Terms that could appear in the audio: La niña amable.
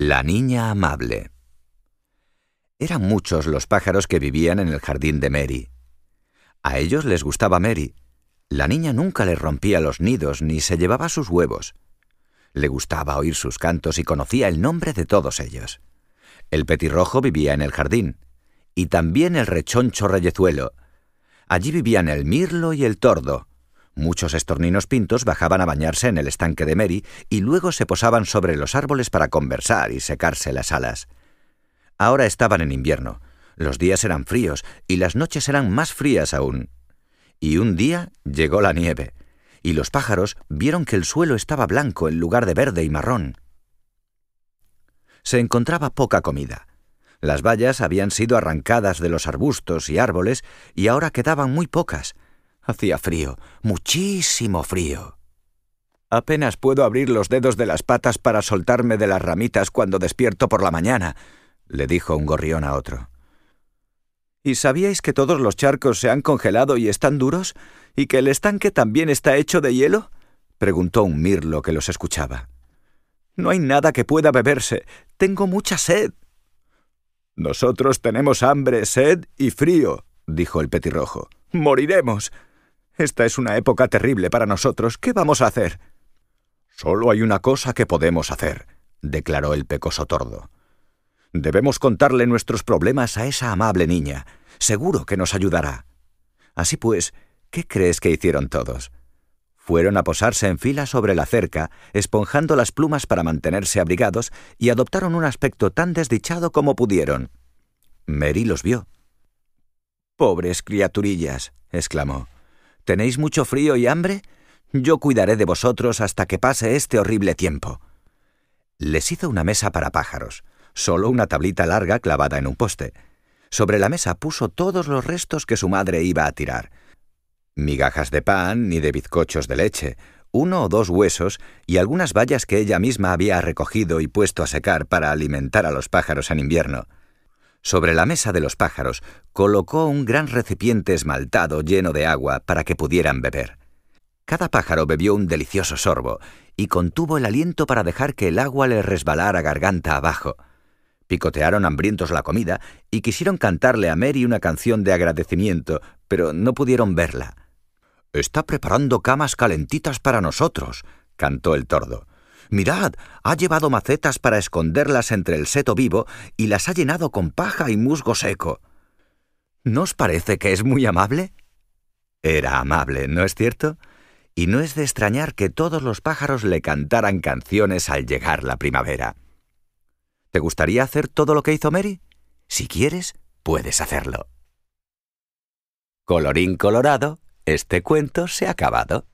La niña amable. Eran muchos los pájaros que vivían en el jardín de Mary. A ellos les gustaba Mary. La niña nunca les rompía los nidos ni se llevaba sus huevos. Le gustaba oír sus cantos y conocía el nombre de todos ellos. El petirrojo vivía en el jardín, y también el rechoncho reyezuelo. Allí vivían el mirlo y el tordo. Muchos estorninos pintos bajaban a bañarse en el estanque de Mary y luego se posaban sobre los árboles para conversar y secarse las alas. Ahora estaban en invierno. Los días eran fríos y las noches eran más frías aún. Y un día llegó la nieve, y los pájaros vieron que el suelo estaba blanco en lugar de verde y marrón. Se encontraba poca comida. Las bayas habían sido arrancadas de los arbustos y árboles y ahora quedaban muy pocas. Hacía frío, muchísimo frío. Apenas puedo abrir los dedos de las patas para soltarme de las ramitas cuando despierto por la mañana, le dijo un gorrión a otro. ¿Y sabíais que todos los charcos se han congelado y están duros? ¿Y que el estanque también está hecho de hielo? Preguntó un mirlo que los escuchaba. No hay nada que pueda beberse. Tengo mucha sed. Nosotros tenemos hambre, sed y frío, dijo el petirrojo. Moriremos. Esta es una época terrible para nosotros. ¿Qué vamos a hacer? Solo hay una cosa que podemos hacer, declaró el pecoso tordo. Debemos contarle nuestros problemas a esa amable niña. Seguro que nos ayudará. Así pues, ¿qué crees que hicieron todos? Fueron a posarse en fila sobre la cerca, esponjando las plumas para mantenerse abrigados, y adoptaron un aspecto tan desdichado como pudieron. Mary los vio. «Pobres criaturillas», exclamó. «¿Tenéis mucho frío y hambre? Yo cuidaré de vosotros hasta que pase este horrible tiempo». Les hizo una mesa para pájaros, solo una tablita larga clavada en un poste. Sobre la mesa puso todos los restos que su madre iba a tirar. Migajas de pan ni de bizcochos de leche, 1 o 2 huesos y algunas bayas que ella misma había recogido y puesto a secar para alimentar a los pájaros en invierno. Sobre la mesa de los pájaros colocó un gran recipiente esmaltado lleno de agua para que pudieran beber. Cada pájaro bebió un delicioso sorbo y contuvo el aliento para dejar que el agua le resbalara garganta abajo. Picotearon hambrientos la comida y quisieron cantarle a Mary una canción de agradecimiento, pero no pudieron verla. «Está preparando camas calentitas para nosotros», cantó el tordo. «Mirad, ha llevado macetas para esconderlas entre el seto vivo y las ha llenado con paja y musgo seco. ¿No os parece que es muy amable?» Era amable, ¿no es cierto? Y no es de extrañar que todos los pájaros le cantaran canciones al llegar la primavera. ¿Te gustaría hacer todo lo que hizo Mary? Si quieres, puedes hacerlo. Colorín colorado, este cuento se ha acabado.